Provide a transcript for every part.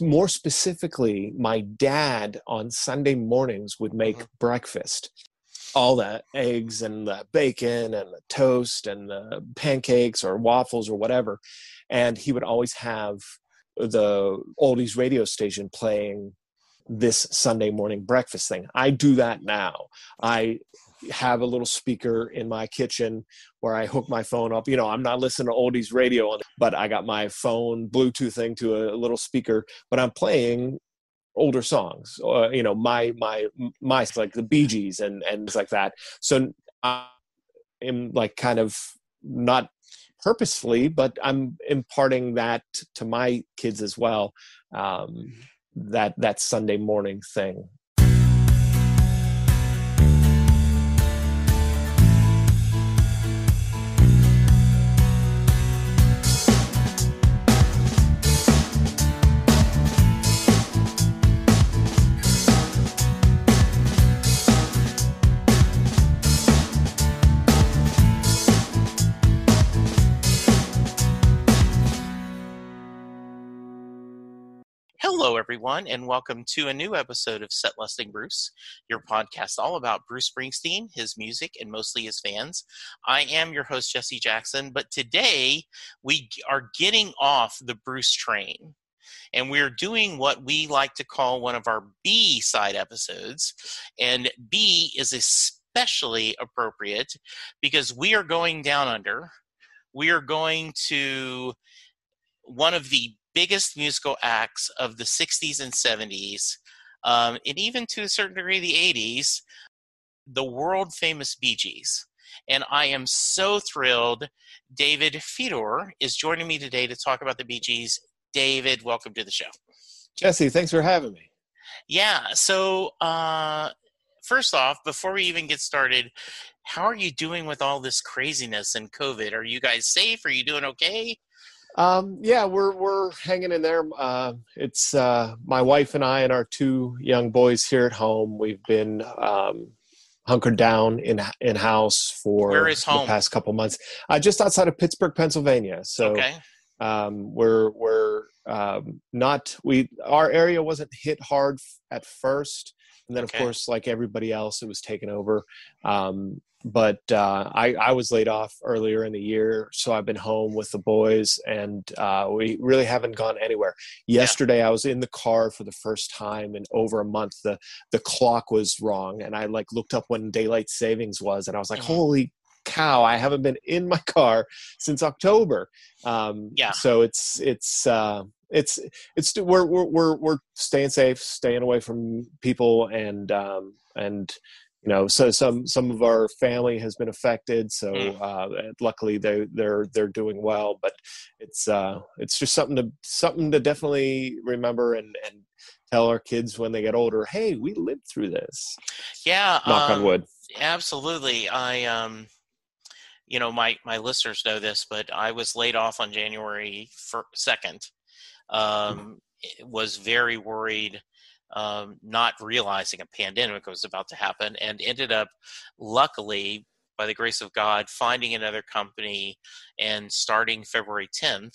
More specifically, my dad on Sunday mornings would make breakfast. All the eggs and the bacon and the toast and the pancakes or waffles or whatever. And he would always have the oldies radio station playing this Sunday morning breakfast thing. I do that now. I have a little speaker in my kitchen where I hook my phone up. You know, I'm not listening to oldies radio, but I got my phone Bluetooth thing to a little speaker, but I'm playing older songs, you know, my like the Bee Gees and things like that. So I am like kind of not purposefully, but I'm imparting that to my kids as well. That Sunday morning thing. Hello, everyone, and welcome to a new episode of Set Lusting Bruce, your podcast all about Bruce Springsteen, his music, and mostly his fans. I am your host, Jesse Jackson, but today we are getting off the Bruce train, and we're doing what we like to call one of our B-side episodes, and B is especially appropriate because we are going down under. We are going to one of the biggest musical acts of the 60s and 70s, and even to a certain degree the 80s, the world-famous Bee Gees. And I am so thrilled David Fedor is joining me today to talk about the Bee Gees. David, welcome to the show. Jesse, thanks for having me. Yeah, so first off, before we even get started, how are you doing with all this craziness and COVID? Are you guys safe? Are you doing okay? Yeah, we're hanging in there. It's my wife and I and our two young boys here at home. We've been hunkered down in house for the past couple months. Just outside of Pittsburgh, Pennsylvania. So okay. Our area wasn't hit hard at first, and then okay. Of course, like everybody else, it was taken over. But I was laid off earlier in the year, so I've been home with the boys, and we really haven't gone anywhere. Yesterday, yeah. I was in the car for the first time in over a month. The clock was wrong, and I looked up when daylight savings was, and I was like, holy cow, I haven't been in my car since October. So it's we're staying safe, staying away from people, and. You know, so some of our family has been affected. So luckily they're doing well, but it's just something to definitely remember and tell our kids when they get older. Hey, we lived through this. Yeah, knock on wood. Absolutely, I you know, my listeners know this, but I was laid off on January 2nd. Was very worried. Not realizing a pandemic was about to happen, and ended up, luckily, by the grace of God, finding another company and starting February 10th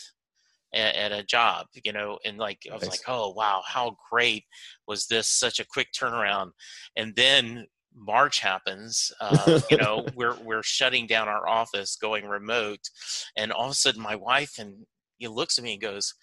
at a job, you know, and I was like, oh, wow, how great was this, such a quick turnaround. And then March happens, you know, we're shutting down our office, going remote. And all of a sudden my wife looks at me and goes,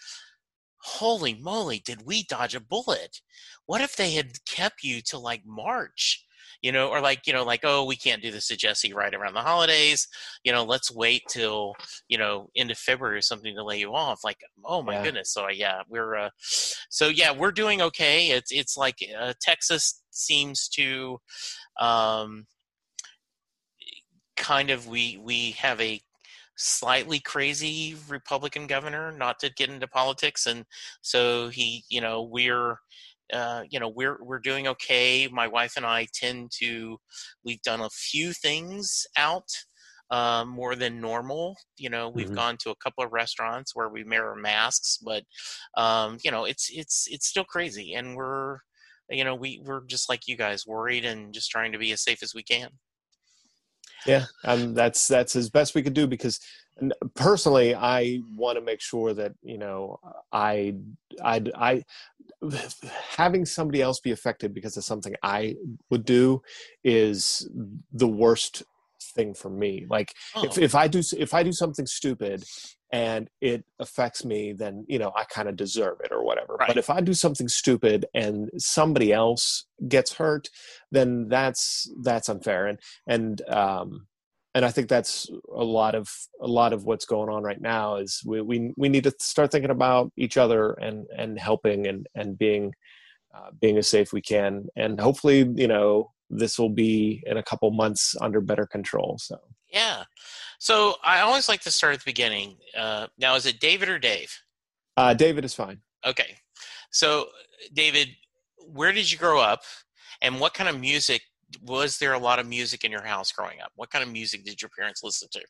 holy moly, did we dodge a bullet? What if they had kept you till March, you know, or oh, we can't do this to Jesse right around the holidays. You know, let's wait till, you know, end of February or something to lay you off. Like, oh my goodness. So we're doing okay. It's like Texas seems to kind of, we have a slightly crazy Republican governor, not to get into politics, and so he, you know, we're doing okay. My wife and I we've done a few things out more than normal. You know, we've gone to a couple of restaurants where we wear masks, but you know, it's still crazy, and we're, you know, we're just like you guys, worried and just trying to be as safe as we can. Yeah, that's as best we could do, because personally, I want to make sure that, you know, I having somebody else be affected because of something I would do is the worst thing for me. Like if I do something stupid and it affects me, then, you know, I kind of deserve it or whatever. Right. But if I do something stupid and somebody else gets hurt, then that's unfair. And I think that's a lot of what's going on right now is we need to start thinking about each other and helping and being as safe we can. And hopefully, you know, this will be in a couple months under better control. So, yeah. So I always like to start at the beginning. Now, is it David or Dave? David is fine. Okay. So David, where did you grow up and what kind of music? Was there a lot of music in your house growing up? What kind of music did your parents listen to?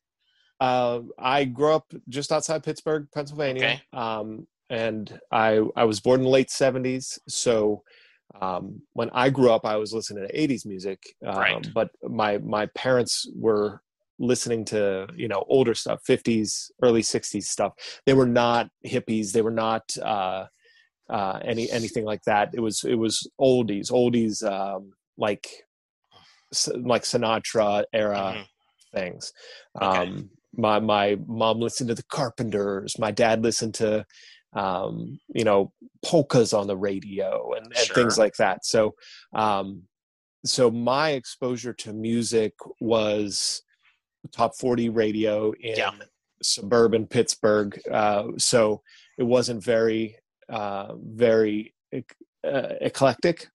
I grew up just outside Pittsburgh, Pennsylvania. Okay. And I was born in the late 70s. So when I grew up, I was listening to 80s music. Right. But my parents were listening to, you know, older stuff, 50s, early 60s stuff. They were not hippies. They were not anything like that. It was oldies, like Sinatra era things. Okay. My mom listened to the Carpenters. My dad listened to, you know, polkas on the radio and things like that. So, so my exposure to music was top 40 radio in suburban Pittsburgh. So it wasn't very, very eclectic.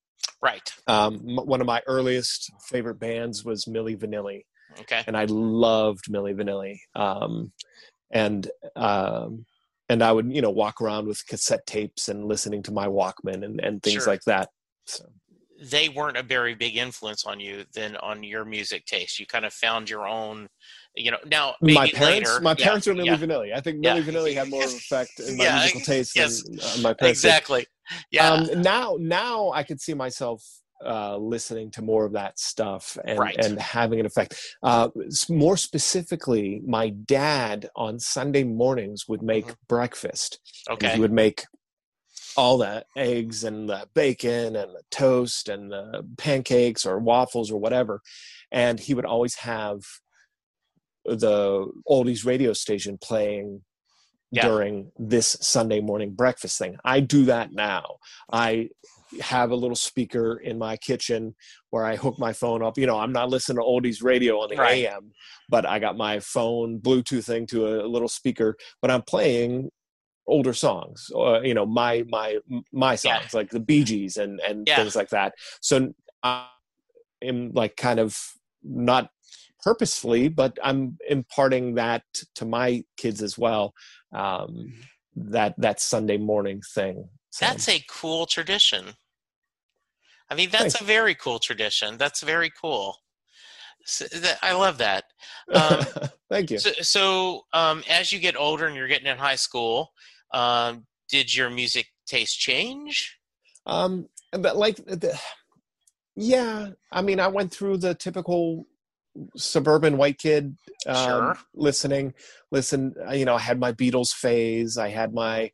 Right. One of my earliest favorite bands was Milli Vanilli. Okay. And I loved Milli Vanilli. And I would, you know, walk around with cassette tapes and listening to my Walkman and things like that. So they weren't a very big influence on you then on your music taste. You kind of found your own, you know, now maybe my parents were Milli Vanilli. I think Milli Vanilli had more of an effect in my musical taste than my parents. Exactly. Yeah. Now I could see myself listening to more of that stuff and having an effect. More specifically, my dad on Sunday mornings would make breakfast. Okay. He would make all the eggs and the bacon and the toast and the pancakes or waffles or whatever. And he would always have the oldies radio station playing during this Sunday morning breakfast thing. I do that now. I have a little speaker in my kitchen where I hook my phone up. You know, I'm not listening to oldies radio on the AM, but I got my phone Bluetooth thing to a little speaker, but I'm playing older songs, you know, my songs like the Bee Gees and things like that. So I am like kind of not purposefully, but I'm imparting that to my kids as well. That Sunday morning thing. So. That's a cool tradition. I mean, that's a very cool tradition. That's very cool. So, I love that. Thank you. So, as you get older and you're getting in high school, did your music taste change? I mean, I went through the typical suburban white kid listening, you know, I had my Beatles phase. I had my,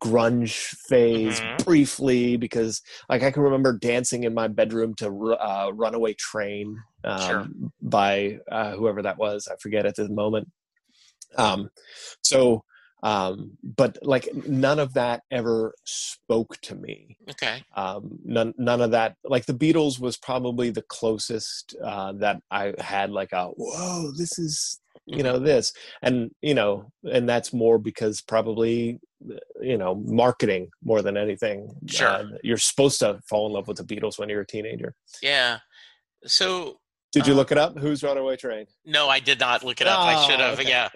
grunge phase briefly because like I can remember dancing in my bedroom to Runaway Train by whoever that was. I forget at the moment. But like none of that ever spoke to me. Okay. None of that, like the Beatles was probably the closest, that I had like a, whoa, this is, you know, this, and, you know, and that's more because probably, you know, marketing more than anything. Sure. You're supposed to fall in love with the Beatles when you're a teenager. Yeah. So did you look it up? Who's Runaway Train? No, I did not look it up. I should have. Okay. Yeah.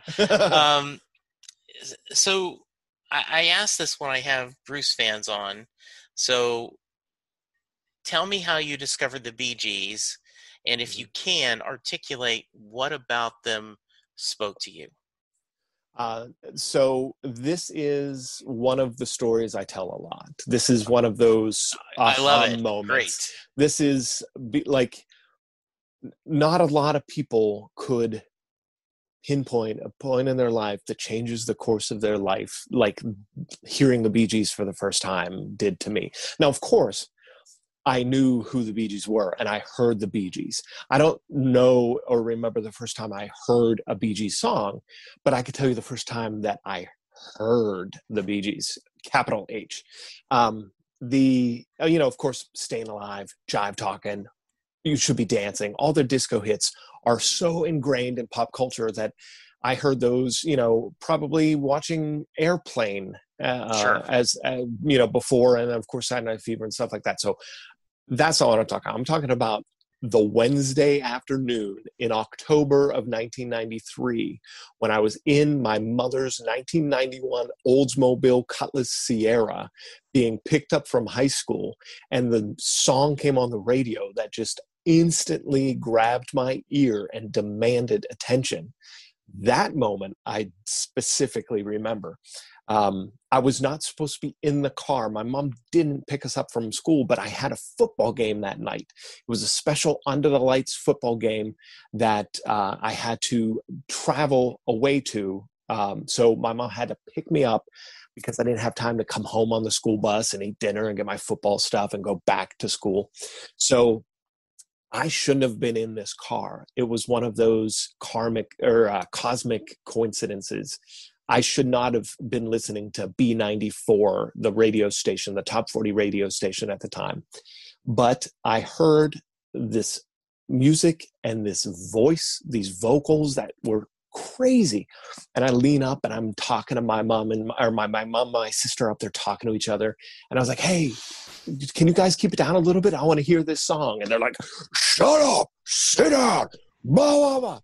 So I asked this when I have Bruce fans on. So tell me how you discovered the Bee Gees, and if you can articulate what about them spoke to you. So this is one of the stories I tell a lot. This is one of those I love it. Moments. Great. This is like not a lot of people could pinpoint a point in their life that changes the course of their life, like hearing the Bee Gees for the first time did to me. Now, of course, I knew who the Bee Gees were, and I heard the Bee Gees. I don't know or remember the first time I heard a Bee Gees song, but I could tell you the first time that I heard the Bee Gees, capital H. Of course, Stayin' Alive, Jive Talkin', You Should Be Dancing, all their disco hits are so ingrained in pop culture that I heard those, probably watching Airplane before, and of course, Saturday Night Fever and stuff like that. So that's all I'm talking about. I'm talking about the Wednesday afternoon in October of 1993, when I was in my mother's 1991 Oldsmobile Cutlass Sierra being picked up from high school, and the song came on the radio that just instantly grabbed my ear and demanded attention. That moment I specifically remember. I was not supposed to be in the car. My mom didn't pick us up from school, but I had a football game that night. It was a special under the lights football game that I had to travel away to. So my mom had to pick me up because I didn't have time to come home on the school bus and eat dinner and get my football stuff and go back to school. So I shouldn't have been in this car. It was one of those cosmic coincidences. I should not have been listening to B-94, the radio station, the top 40 radio station at the time. But I heard this music and this voice, these vocals that were crazy. And I lean up and I'm talking to my mom my sister up there talking to each other. And I was like, hey, can you guys keep it down a little bit? I want to hear this song. And they're like, shut up, sit down, blah, blah, blah.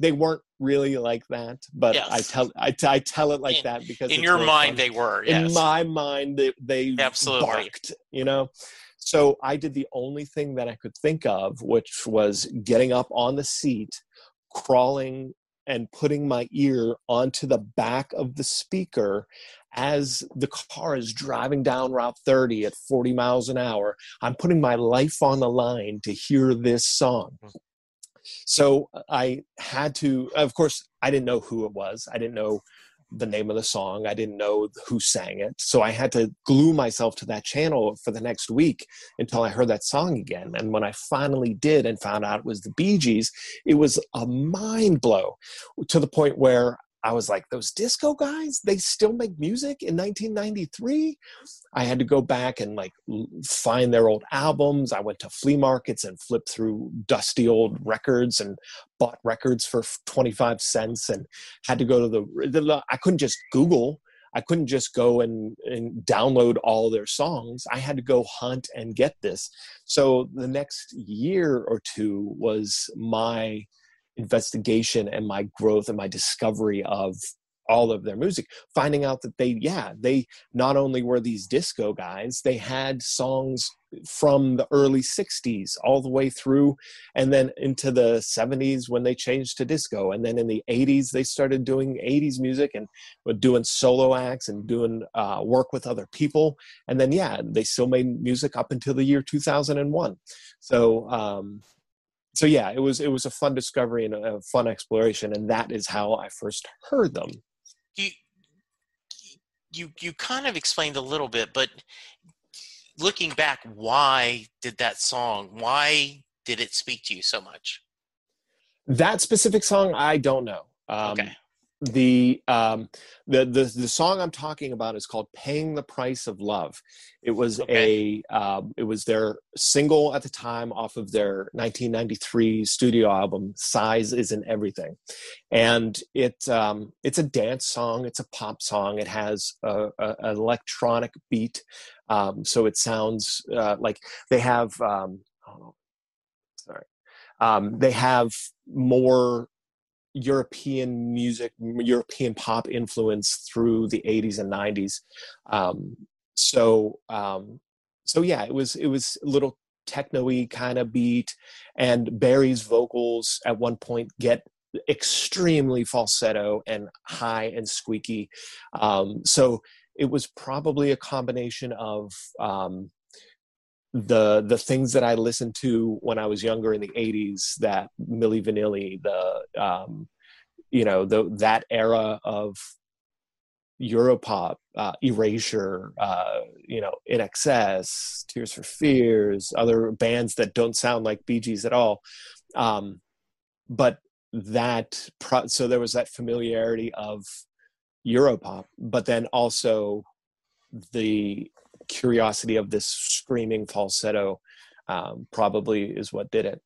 They weren't really like that, but yes. I tell it like that because in your mind they were. Yes. In my mind, they absolutely barked, So I did the only thing that I could think of, which was getting up on the seat, crawling and putting my ear onto the back of the speaker as the car is driving down Route 30 at 40 miles an hour. I'm putting my life on the line to hear this song. So I had to, of course, I didn't know who it was. I didn't know the name of the song. I didn't know who sang it. So I had to glue myself to that channel for the next week until I heard that song again. And when I finally did and found out it was the Bee Gees, it was a mind blow to the point where I was like, those disco guys, they still make music in 1993? I had to go back and find their old albums. I went to flea markets and flipped through dusty old records and bought records for 25 cents and had to go to the I couldn't just Google. I couldn't just go and download all their songs. I had to go hunt and get this. So the next year or two was my investigation and my growth and my discovery of all of their music, finding out that they not only were these disco guys, they had songs from the early 60s all the way through and then into the 70s when they changed to disco. And then in the 80s, they started doing 80s music and doing solo acts and doing work with other people. And then, they still made music up until the year 2001. So it was a fun discovery and a fun exploration, and that is how I first heard them. You kind of explained a little bit, but looking back, why did it speak to you so much? That specific song, I don't know. Okay. The song I'm talking about is called "Paying the Price of Love." It was it was their single at the time off of their 1993 studio album "Size Isn't Everything," and it's a dance song. It's a pop song. It has an electronic beat, so it sounds like they have. They have more European music, European pop influence through the 80s and 90s. It was a little techno-y kind of beat, and Barry's vocals at one point get extremely falsetto and high and squeaky. So it was probably a combination of the things that I listened to when I was younger in the 80s, that Milli Vanilli, the you know, that era of Europop, Erasure, you know, INXS, Tears for Fears, other bands that don't sound like Bee Gees at all. But that, so there was that familiarity of Europop, but then also the curiosity of this screaming falsetto probably is what did it.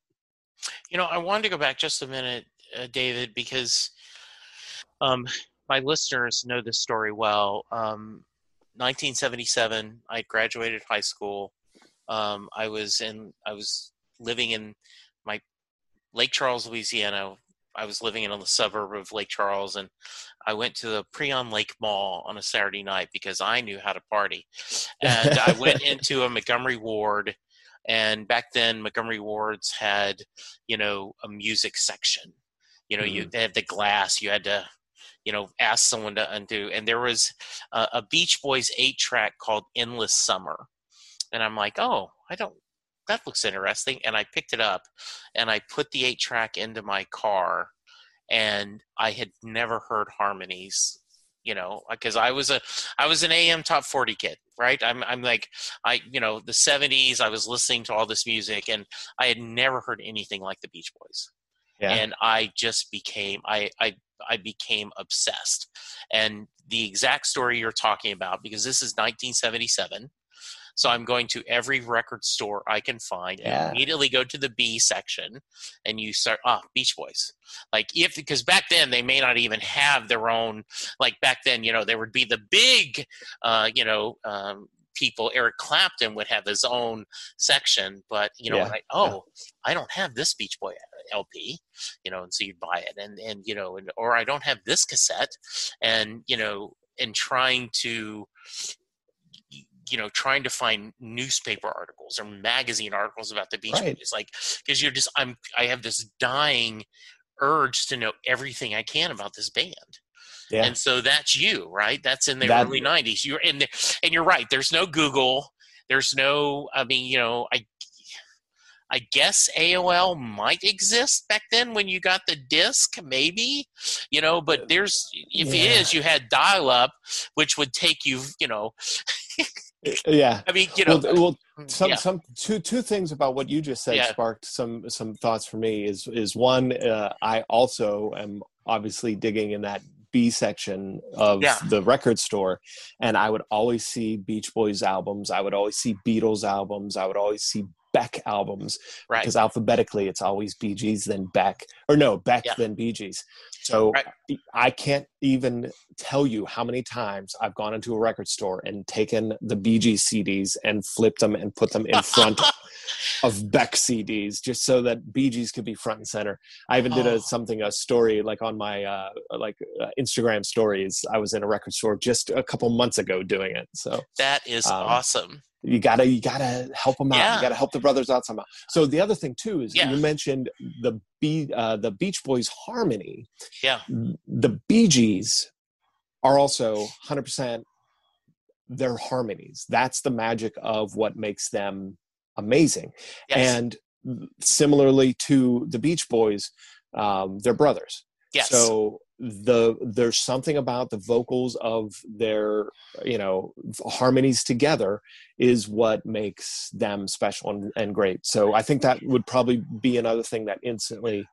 You know, I wanted to go back just a minute, David, because my listeners know this story well. 1977, I graduated high school. I was living in my Lake Charles, Louisiana. I was living in a suburb of Lake Charles, and I went to the Prion Lake Mall on a Saturday night because I knew how to party. And I went into a Montgomery Ward, and back then Montgomery Wards had, you know, a music section. You know, they had the glass. You had to, you know, ask someone to undo. And there was a Beach Boys 8-track called Endless Summer. And I'm like, oh, that looks interesting. And I picked it up and I put the 8-track into my car, and I had never heard harmonies, you know, because I was an AM top 40 kid, right? I'm like, the 70s, I was listening to all this music and I had never heard anything like the Beach Boys. Yeah. And I just became, I became obsessed. And the exact story you're talking about, because this is 1977. So I'm going to every record store I can find. Yeah. You immediately go to the B section and you start, Beach Boys. Like, because back then they may not even have their own, like back then, you know, there would be the big, people. Eric Clapton would have his own section, but you know, I don't have this Beach Boy LP, you know, and so you'd buy it and, you know, and, or I don't have this cassette and, you know, and trying to, you know, trying to find newspaper articles or magazine articles about the Beach Boys, like, because you're just, I have this dying urge to know everything I can about this band. Yeah. And so that's you, right? That's in the early 90s. You're in there, and you're right. There's no Google. There's no, I mean, you know, I guess AOL might exist back then when you got the disc, maybe, you know, but there's, you had dial up, which would take you, you know, yeah. I mean, you know, two things about what you just said sparked some thoughts for me is one, I also am obviously digging in that B section of the record store, and I would always see Beach Boys albums. I would always see Beatles albums. I would always see Beck albums, right? Because alphabetically it's always Bee Gees, then Beck, or no, Beck, then Bee Gees. So I can't even tell you how many times I've gone into a record store and taken the Bee Gees CDs and flipped them and put them in front of Beck CDs just so that Bee Gees could be front and center. I even did a story like on my Instagram stories. I was in a record store just a couple months ago doing it. So that is awesome. You gotta help them out. Yeah. You gotta help the brothers out somehow. So the other thing too is you mentioned the Beach Boys harmony. Yeah. The Bee Gees are also 100% their harmonies. That's the magic of what makes them amazing. Yes. And similarly to the Beach Boys, they're brothers. Yes. So there's something about the vocals of their, you know, harmonies together is what makes them special and great. So I think that would probably be another thing that instantly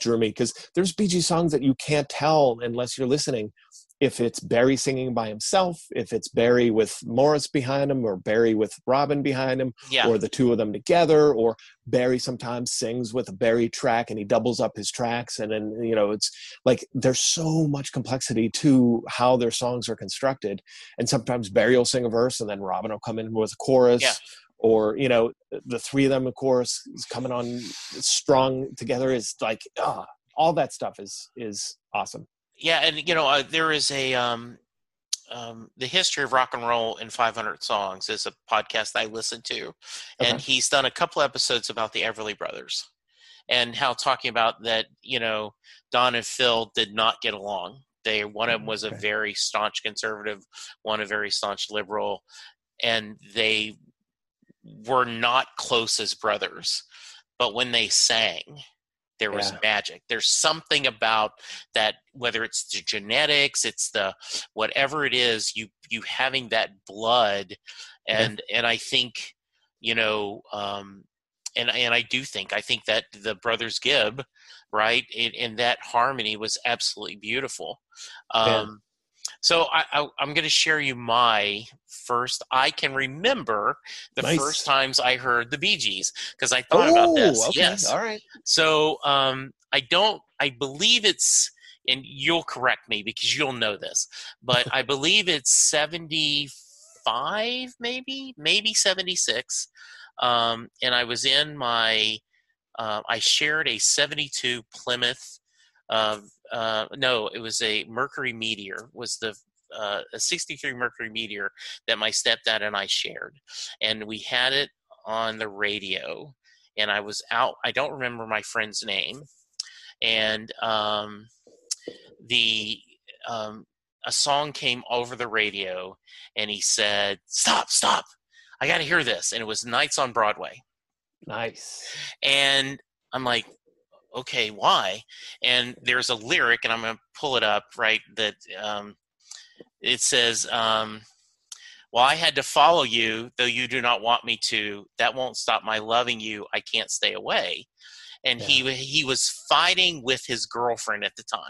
drew me, because there's Bee Gees songs that you can't tell unless you're listening if it's Barry singing by himself, if it's Barry with Maurice behind him, or Barry with Robin behind him, or the two of them together, or Barry sometimes sings with a Barry track and he doubles up his tracks. And then, you know, it's like, there's so much complexity to how their songs are constructed. And sometimes Barry will sing a verse and then Robin will come in with a chorus, or, you know, the three of them, of course, coming on strong together is like, all that stuff is awesome. Yeah, and you know, there is a the history of rock and roll in 500 songs is a podcast I listen to, and he's done a couple episodes about the Everly Brothers, and how talking about that, you know, Don and Phil did not get along. One of them was a very staunch conservative, one a very staunch liberal, and they were not close as brothers, but when they sang, there was magic. There's something about that, whether it's the genetics, it's the whatever it is, you having that blood, and I think, you know, and I think that the brothers Gibb, right, and that harmony was absolutely beautiful. So I'm going to share you my first. I can remember the first times I heard the Bee Gees because I thought about this. Okay. Yes, all right. So I believe it's, and you'll correct me because you'll know this, but I believe it's 75, maybe 76, and I was in my. I shared a 72 Plymouth. No, it was a Mercury Meteor, was the a 63 Mercury Meteor that my stepdad and I shared. And we had it on the radio, and I was out. I don't remember my friend's name. And a song came over the radio, and he said, stop, I got to hear this. And it was Nights on Broadway. Nice. And I'm like, okay, why? And there's a lyric, and I'm going to pull it up, right, that it says, well, I had to follow you, though you do not want me to. That won't stop my loving you. I can't stay away. And he was fighting with his girlfriend at the time.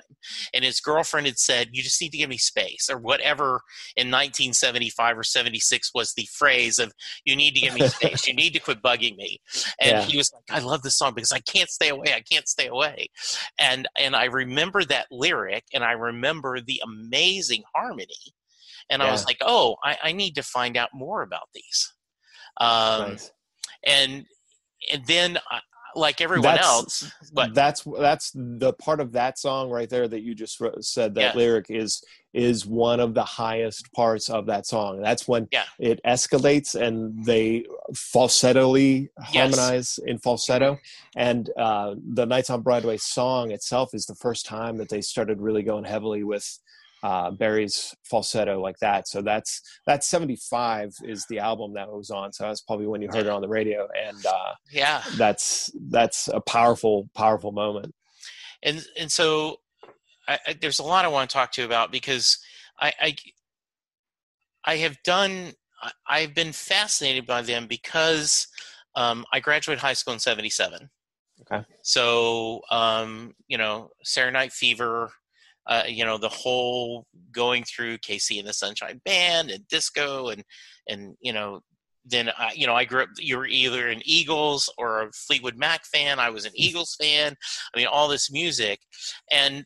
And his girlfriend had said, you just need to give me space, or whatever in 1975 or 76 was the phrase of, you need to give me space. You need to quit bugging me. And he was like, I love this song because I can't stay away. I can't stay away. And I remember that lyric, and I remember the amazing harmony. And I was like, oh, I need to find out more about these. Nice. And then like everyone else, but that's the part of that song right there that you just said, that lyric is one of the highest parts of that song. That's when it escalates and they falsetto-ly harmonize in falsetto. And the Nights on Broadway song itself is the first time that they started really going heavily with Barry's falsetto like that. So that's 75 is the album that was on. So that's probably when you heard it on the radio. And that's a powerful, powerful moment. And so there's a lot I want to talk to you about because I've been fascinated by them because I graduated high school in 77. Okay. So, you know, Saturday Night Fever, you know, the whole going through Casey and the Sunshine Band and disco and you know, then, I grew up, you were either an Eagles or a Fleetwood Mac fan. I was an Eagles fan. I mean, all this music. And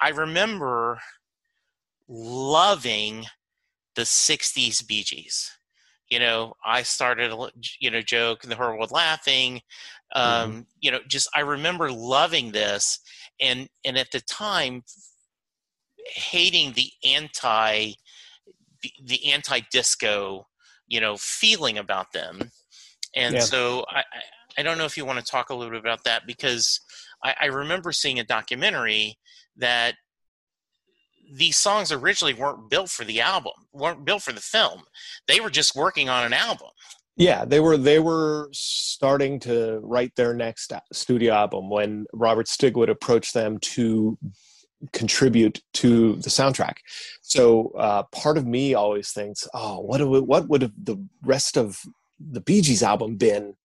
I remember loving the 60s Bee Gees. You know, I started, you know, Joke and the Whole World Laughing. You know, just I remember loving this. And at the time, hating the anti disco, you know, feeling about them. And so I don't know if you want to talk a little bit about that, because I remember seeing a documentary that these songs originally weren't built for the film. They were just working on an album. Yeah, they were starting to write their next studio album when Robert Stigwood approached them to contribute to the soundtrack. So part of me always thinks, what would have the rest of the Bee Gees album been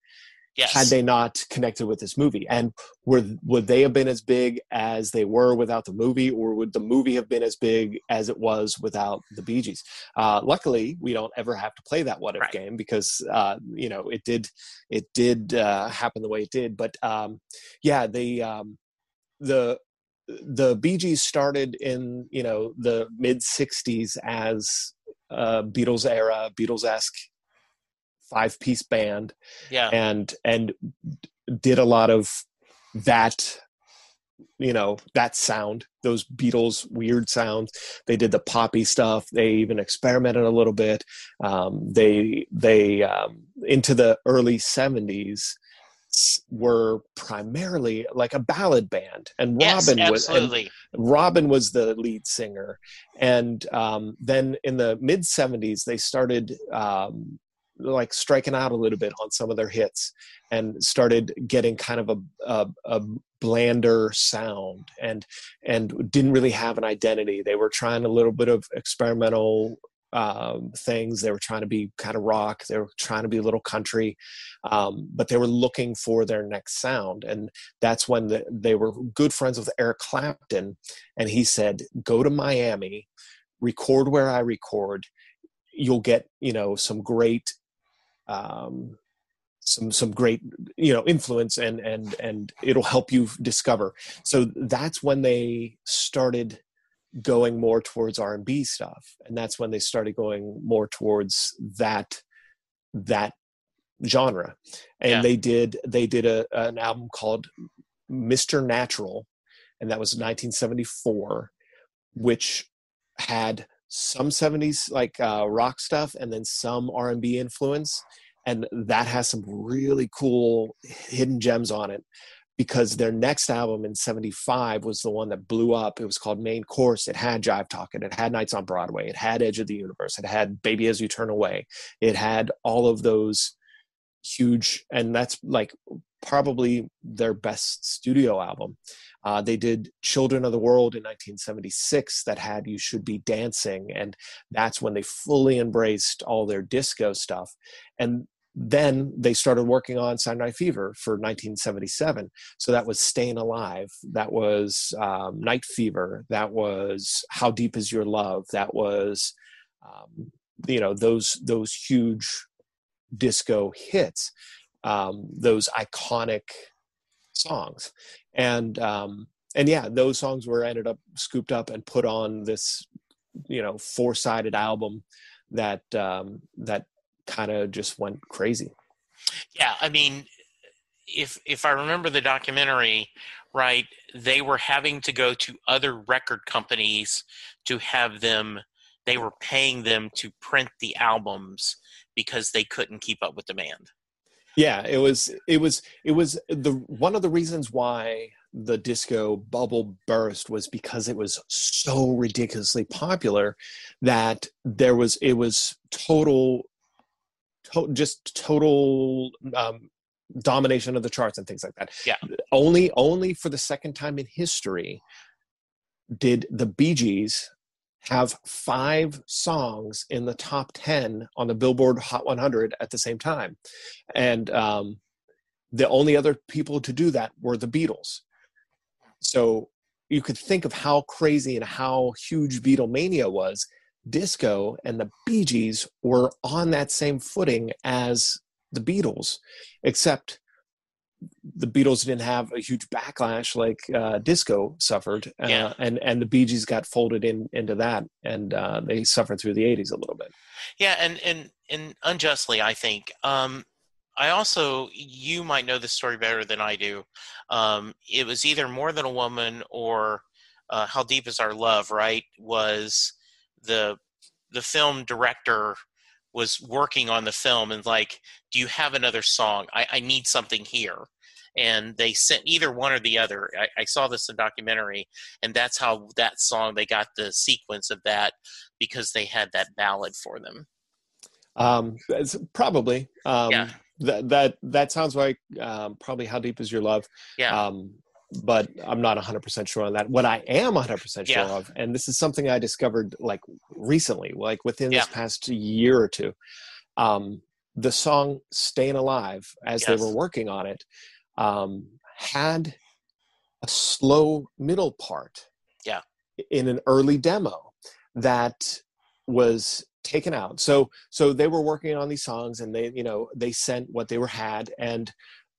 had they not connected with this movie? And would they have been as big as they were without the movie, or would the movie have been as big as it was without the Bee Gees? Luckily, we don't ever have to play that what-if game because, you know, it did happen the way it did. But, the Bee Gees started in, you know, the mid 60s as a Beatles era, Beatles-esque 5-piece band. Yeah. And did a lot of that, you know, that sound, those Beatles weird sounds. They did the poppy stuff. They even experimented a little bit. They into the early 70s, were primarily like a ballad band, and Robin was the lead singer. And then in the mid 70s, they started like striking out a little bit on some of their hits and started getting kind of a blander sound and didn't really have an identity. They were trying a little bit of experimental things. They were trying to be kind of rock. They were trying to be a little country, but they were looking for their next sound. And that's when they were good friends with Eric Clapton. And he said, go to Miami, record where I record. You'll get, some great, some great, influence and it'll help you discover. So that's when they started going more towards R&B stuff. And that's when they started going more towards that genre. And yeah. they did an album called Mr. Natural. And that was 1974, which had some 70s like rock stuff and then some R&B influence. And that has some really cool hidden gems on it, because their next album in 75 was the one that blew up. It was called Main Course. It had Jive Talkin'. It had Nights on Broadway. It had Edge of the Universe. It had Baby As You Turn Away. It had all of those huge, and that's like probably their best studio album. They did Children of the World in 1976 that had You Should Be Dancing. And that's when they fully embraced all their disco stuff. And then they started working on Saturday Night Fever for 1977. So that was Stayin' Alive. That was Night Fever. That was How Deep Is Your Love. That was, those huge disco hits, those iconic songs. And yeah, those songs were ended up scooped up and put on this, four-sided album that, that kind of just went crazy. Yeah, I mean, if I remember the documentary right, they were having to go to other record companies to have them, they were paying them to print the albums because they couldn't keep up with demand. Yeah, it was one of the reasons why the disco bubble burst was because it was so ridiculously popular that it was total domination of the charts and things like that. Yeah. Only for the second time in history did the Bee Gees have 5 songs in the top 10 on the Billboard Hot 100 at the same time. And the only other people to do that were the Beatles. So you could think of how crazy and how huge Beatlemania was. Disco and the Bee Gees were on that same footing as the Beatles, except the Beatles didn't have a huge backlash like disco suffered, yeah. and the Bee Gees got folded into that, and they suffered through the 80s a little bit. Yeah, and unjustly, I think. I also, you might know this story better than I do. It was either More Than a Woman or How Deep Is Our Love, right, was the film director was working on the film and like, do you have another song? I need something here. And they sent either one or the other. I saw this in a documentary, and that's how that song, they got the sequence of that because they had that ballad for them. Probably. Yeah. That sounds like probably How Deep Is Your Love. Yeah. But I'm not 100% sure on that. What I am 100% sure of, and this is something I discovered like recently, like within this past year or two, the song Stayin' Alive, as they were working on it, had a slow middle part in an early demo that was taken out. So they were working on these songs, and they sent what they had, and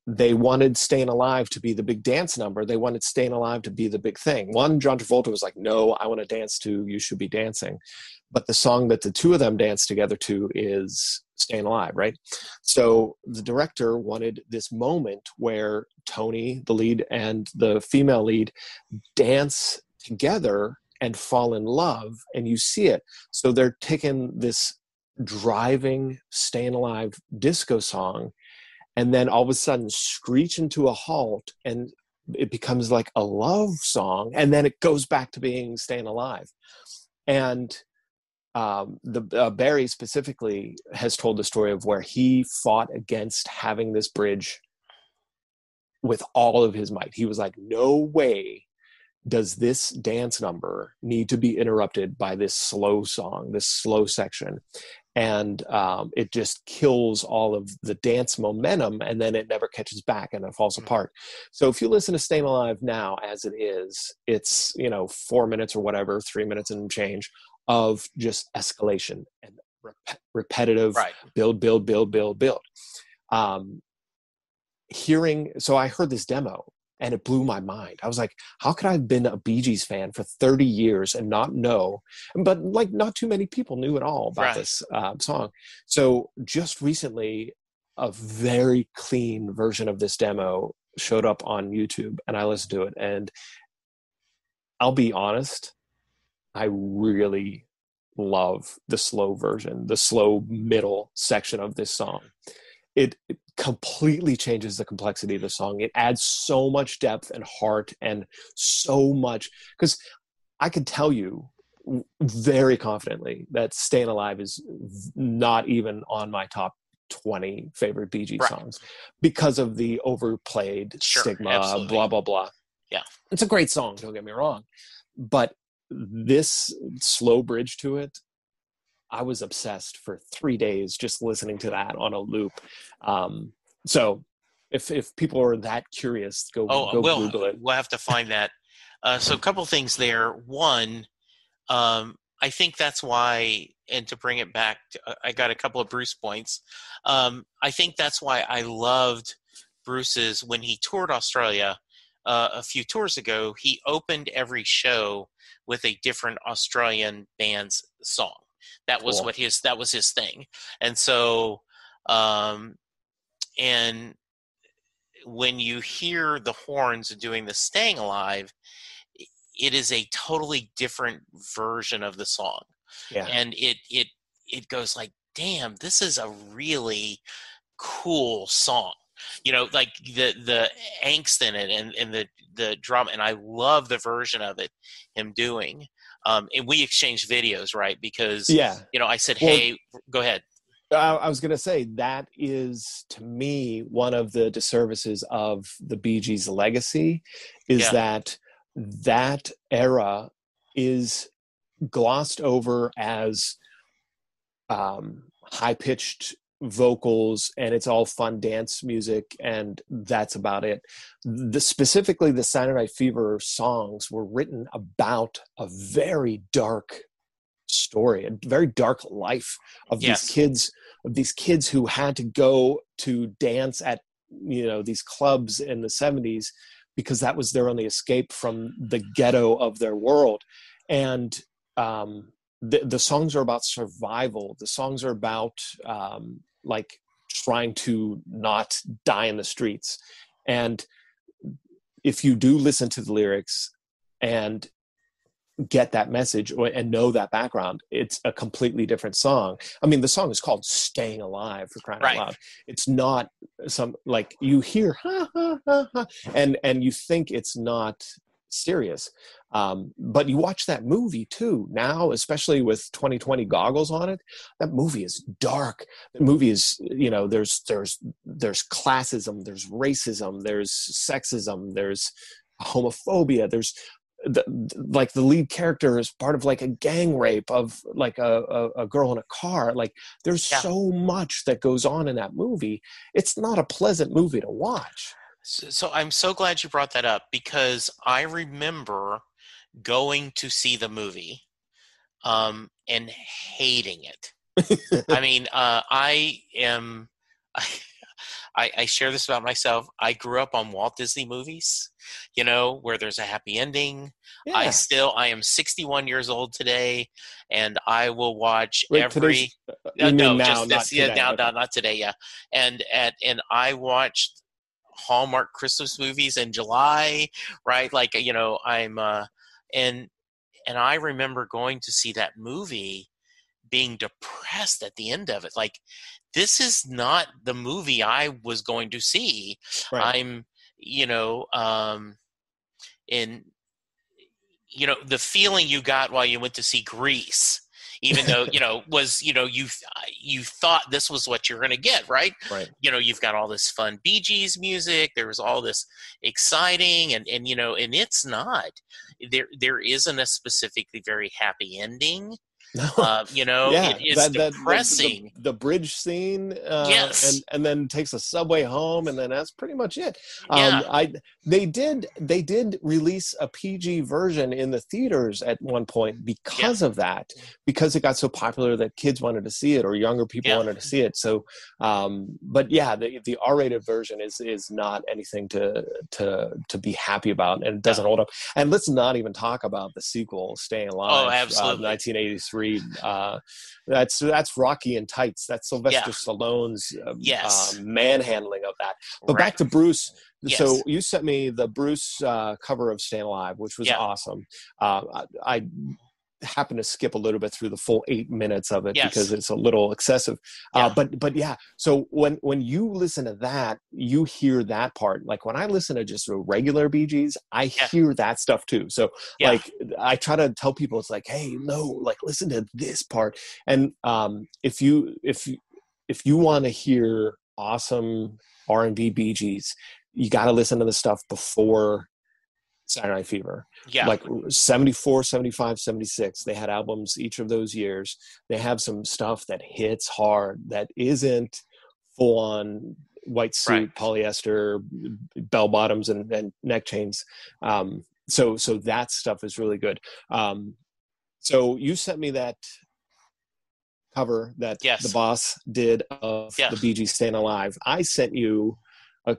they wanted Stayin' Alive to be the big dance number. They wanted Stayin' Alive to be the big thing. One, John Travolta was like, no, I want to dance to You Should Be Dancing. But the song that the two of them dance together to is Stayin' Alive, right? So the director wanted this moment where Tony, the lead, and the female lead dance together and fall in love, and you see it. So they're taking this driving Stayin' Alive disco song and then all of a sudden screech into a halt, and it becomes like a love song, and then it goes back to being Stayin' Alive. And Barry specifically has told the story of where he fought against having this bridge with all of his might. He was like, no way does this dance number need to be interrupted by this slow song, this slow section. And it just kills all of the dance momentum, and then it never catches back and it falls apart. So if you listen to Stayin' Alive now as it is, it's, 4 minutes or whatever, 3 minutes and change of just escalation and repetitive right. build. So I heard this demo and it blew my mind. I was like, how could I have been a Bee Gees fan for 30 years and not know? But not too many people knew at all about this song. So just recently, a very clean version of this demo showed up on YouTube, and I listened to it. And I'll be honest, I really love the slow version, the slow middle section of this song. It completely changes the complexity of the song. It adds so much depth and heart and so much, because I could tell you very confidently that Stayin' Alive is not even on my top 20 favorite Bee Gees songs because of the overplayed stigma, absolutely. Blah, blah, blah. Yeah. It's a great song, don't get me wrong. But this slow bridge to it, I was obsessed for 3 days just listening to that on a loop. So if people are that curious, go Google it. We'll have to find that. So a couple things there. One, I think that's why, and to bring it back, I got a couple of Bruce points. I think that's why I loved Bruce's, when he toured Australia a few tours ago, he opened every show with a different Australian band's song. That was that was his thing. And so, and when you hear the horns doing the Stayin' Alive, it is a totally different version of the song. Yeah. And it goes like, damn, this is a really cool song. Like the angst in it and the drum. And I love the version of it, him doing. And we exchanged videos, right? Because, I said, hey, go ahead. I was going to say, that is, to me, one of the disservices of the Bee Gees' legacy is that era is glossed over as high-pitched vocals, and it's all fun dance music, and that's about it. Specifically, the Saturday Night Fever songs were written about a very dark story, a very dark life of these kids who had to go to dance at these clubs in the 70s because that was their only escape from the ghetto of their world. And the songs are about survival. The songs are about trying to not die in the streets. And if you do listen to the lyrics and get that message and know that background, it's a completely different song. I mean, the song is called Stayin' Alive, for crying out loud. It's not some, you hear, ha, ha, ha, ha, and you think it's not serious, but you watch that movie too now, especially with 2020 goggles on it. That movie is dark. The movie is, there's classism, there's racism, there's sexism, there's homophobia, there's the lead character is part of a gang rape of a girl in a car. There's so much that goes on in that movie. It's not a pleasant movie to watch. So I'm so glad you brought that up, because I remember going to see the movie and hating it. I mean, I share this about myself. I grew up on Walt Disney movies, where there's a happy ending. Yeah. I am 61 years old today, and I will watch not today. Yeah. And I watched Hallmark Christmas movies in July, right? I'm and I remember going to see that movie being depressed at the end of it. This is not the movie I was going to see. Right. I'm the feeling you got while you went to see Grease. even though, you thought this was what you're going to get, right? Right. You know, you've got all this fun Bee Gees music. There was all this exciting and it's not, there isn't a specifically very happy ending. No. It's depressing. The bridge scene, yes. and then takes a subway home, and then that's pretty much it. Yeah. They did release a PG version in the theaters at one point because of that, because it got so popular that kids wanted to see it, or younger people wanted to see it. So, but yeah, the R-rated version is not anything to be happy about, and it doesn't hold up. And let's not even talk about the sequel, Stayin' Alive. Oh, absolutely. 1983. That's Rocky in Tights. That's Sylvester Stallone's manhandling of that. But back to Bruce. Yes. So you sent me the Bruce cover of Stayin' Alive, which was awesome. I happened to skip a little bit through the full 8 minutes of it because it's a little excessive. So when you listen to that, you hear that part. Like when I listen to just a regular Bee Gees, I hear that stuff too. So like I try to tell people, it's like, hey, no, like listen to this part. And if you want to hear awesome R&B Bee Gees, you got to listen to the stuff before Saturday Night Fever. Yeah. Like 74, 75, 76. They had albums each of those years. They have some stuff that hits hard that isn't full on white suit, polyester, bell bottoms and neck chains. So that stuff is really good. So you sent me that cover that the boss did of the Bee Gees Stayin' Alive. I sent you a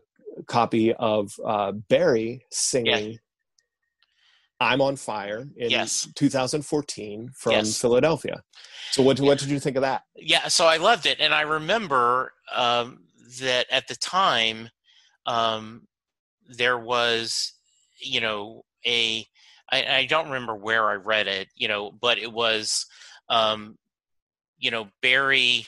copy of Barry singing I'm on Fire in 2014 from Philadelphia. So what did you think of that? Yeah, so I loved it. And I remember that at the time there was, I don't remember where I read it, but it was, Barry,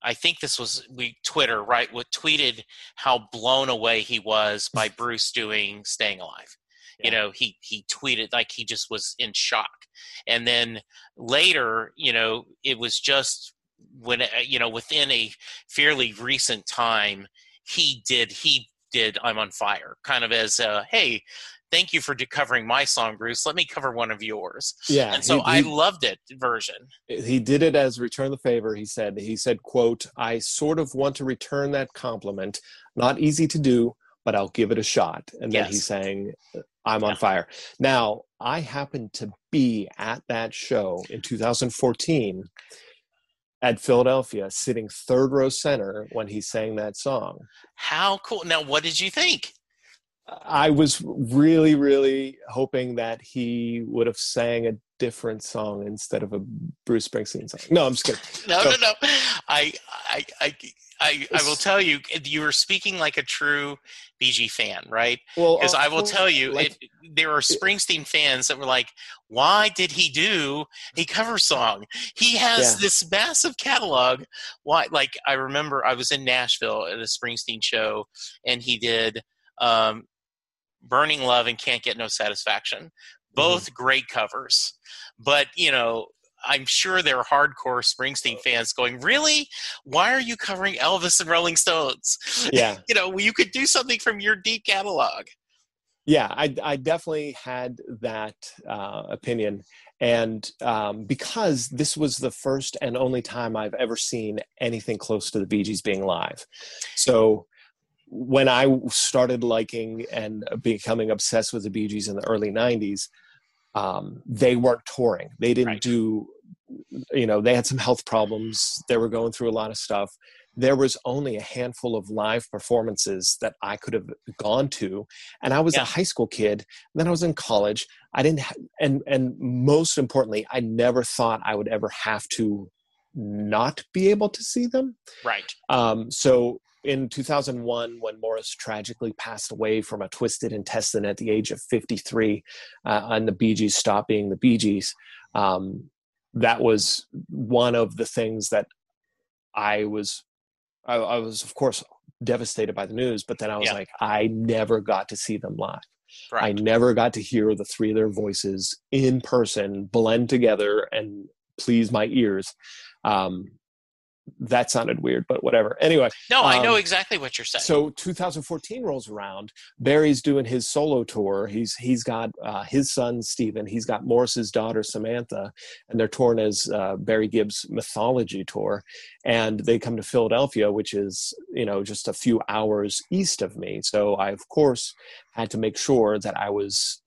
I think this was Twitter, right? What tweeted how blown away he was by Bruce doing Stayin' Alive. You know, he tweeted like he just was in shock. And then later, it was just when, within a fairly recent time, he did I'm on Fire kind of as a, hey, thank you for covering my song, Bruce. Let me cover one of yours. Yeah. And so I loved it version. He did it as return the favor. He said, quote, I sort of want to return that compliment. Not easy to do, but I'll give it a shot. And then he sang I'm on Fire. Now, I happened to be at that show in 2014 at Philadelphia, sitting third row center when he sang that song. How cool. Now, what did you think? I was really, really hoping that he would have sang a different song instead of a Bruce Springsteen song. No, I'm just kidding. No. I will tell you, you were speaking like a true Bee Gees fan, right? Well, because I will tell you, there are Springsteen fans that were like, why did he do a cover song? He has this massive catalog. Why? Like, I remember I was in Nashville at a Springsteen show, and he did Burning Love and Can't Get No Satisfaction. Both great covers. But, I'm sure there are hardcore Springsteen fans going, really? Why are you covering Elvis and Rolling Stones? Yeah. You could do something from your deep catalog. Yeah, I definitely had that opinion. And because this was the first and only time I've ever seen anything close to the Bee Gees being live. So when I started liking and becoming obsessed with the Bee Gees in the early 90s, they weren't touring. They didn't do, they had some health problems. They were going through a lot of stuff. There was only a handful of live performances that I could have gone to. And I was a high school kid. And then I was in college. I didn't, and most importantly, I never thought I would ever have to not be able to see them. Right. So in 2001, when Morris tragically passed away from a twisted intestine at the age of 53, and the Bee Gees stopped being the Bee Gees, that was one of the things that I was, of course, devastated by the news, but then I was like, I never got to see them live. Right. I never got to hear the three of their voices in person blend together and please my ears. That sounded weird, but whatever. Anyway. No, I know exactly what you're saying. So 2014 rolls around. Barry's doing his solo tour. He's got his son, Stephen. He's got Morris's daughter, Samantha, and they're touring as Barry Gibb's Mythology Tour. And they come to Philadelphia, which is, you know, just a few hours east of me. So I, of course, had to make sure that I was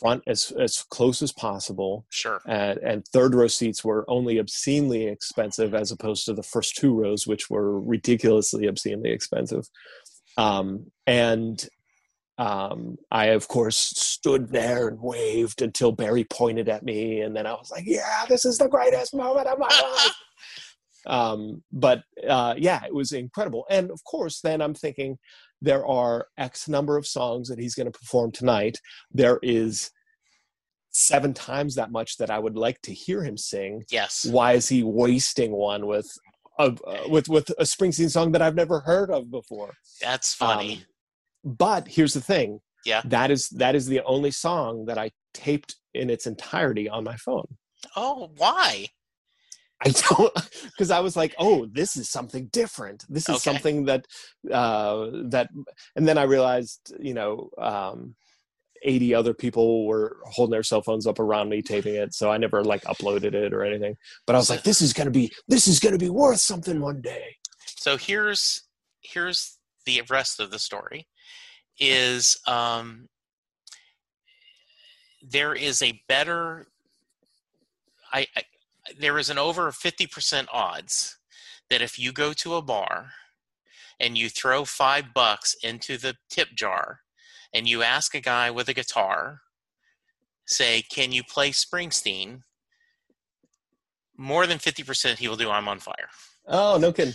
front as close as possible. Sure. And third row seats were only obscenely expensive as opposed to the first two rows, which were ridiculously obscenely expensive. I, of course, stood there and waved until Barry pointed at me. And then I was like, yeah, this is the greatest moment of my life. Yeah, it was incredible. And of course, then I'm thinking, there are X number of songs that he's going to perform tonight. There is 7 times that much that I would like to hear him sing. Yes. Why is he wasting one with a Springsteen song that I've never heard of before? That's funny. But here's the thing. Yeah. That is the only song that I taped in its entirety on my phone. Oh, why? I don't, because I was like, oh, this is something different. This is something that, and then I realized, 80 other people were holding their cell phones up around me, taping it. So I never uploaded it or anything, but I was like, this is going to be worth something one day. So here's the rest of the story is, there is a better, there is an over 50% odds that if you go to a bar and you throw $5 into the tip jar and you ask a guy with a guitar, say, can you play Springsteen? More than 50% he will do I'm on Fire. Oh, no kidding.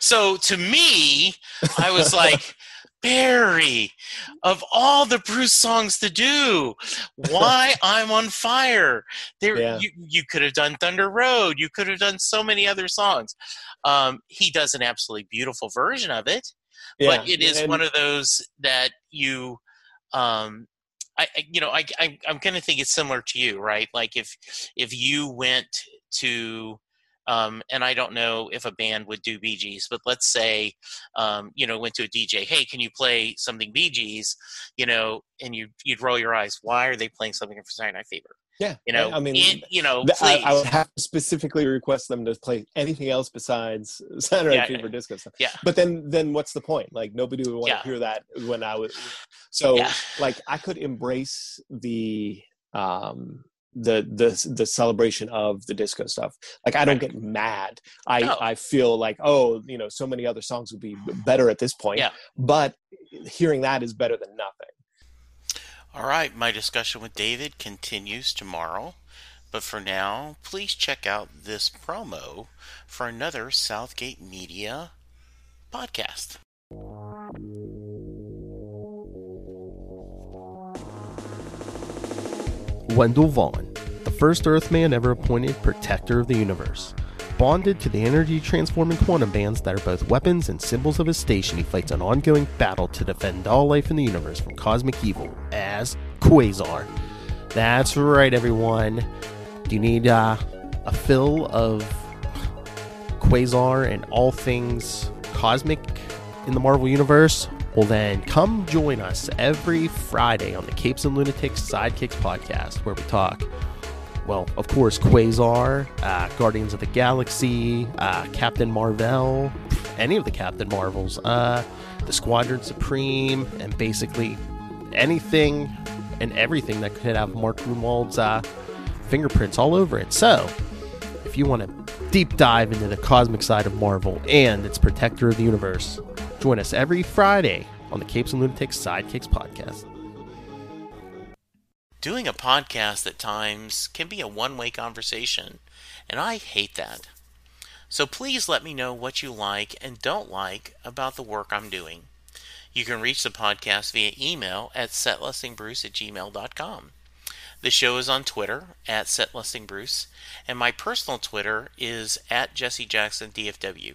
So to me, I was like, Barry, of all the Bruce songs to do, why I'm on Fire? You could have done Thunder Road. You could have done so many other songs. He does an absolutely beautiful version of it, but it is one of those that you, I'm going to think it's similar to you, right? Like if you went to, and I don't know if a band would do Bee Gees, but let's say, went to a DJ, hey, can you play something Bee Gees? And you'd roll your eyes. Why are they playing something for Saturday Night Fever? Yeah. I would have to specifically request them to play anything else besides Saturday Night Fever disco stuff. Yeah. But then what's the point? Like nobody would want to hear that when I was. So I could embrace the celebration of the disco stuff. I don't get mad. I feel like, so many other songs would be better at this point. Yeah. But hearing that is better than nothing. All right. My discussion with David continues tomorrow. But for now, please check out this promo for another Southgate Media podcast. Wendell Vaughn, the first Earthman ever appointed protector of the universe. Bonded to the energy-transforming quantum bands that are both weapons and symbols of his station, he fights an ongoing battle to defend all life in the universe from cosmic evil as Quasar. That's right, everyone. Do you need a fill of Quasar and all things cosmic in the Marvel Universe? Well then, come join us every Friday on the Capes and Lunatics Sidekicks Podcast, where we talk, well, of course, Quasar, Guardians of the Galaxy, Captain Marvel, any of the Captain Marvels, the Squadron Supreme, and basically anything and everything that could have Mark Gruenwald's fingerprints all over it. So, if you want to deep dive into the cosmic side of Marvel and its protector of the universe, join us every Friday on the Capes and Lunatics Sidekicks Podcast. Doing a podcast at times can be a one-way conversation, and I hate that. So please let me know what you like and don't like about the work I'm doing. You can reach the podcast via email at setlustingbruce@gmail.com. The show is on Twitter at setlustingbruce, and my personal Twitter is at @JesseJacksonDFW.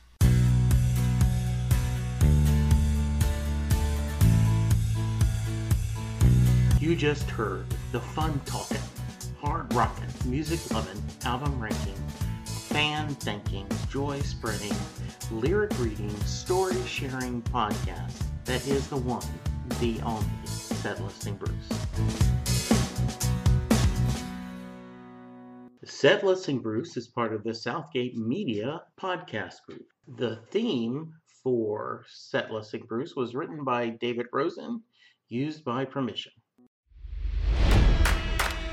You just heard the fun talking, hard rocking, music loving, album ranking, fan thanking, joy spreading, lyric reading, story sharing podcast that is the one, the only, Set Lusting Bruce. Set Lusting Bruce is part of the Southgate Media Podcast Group. The theme for Set Lusting Bruce was written by David Rosen, used by permission.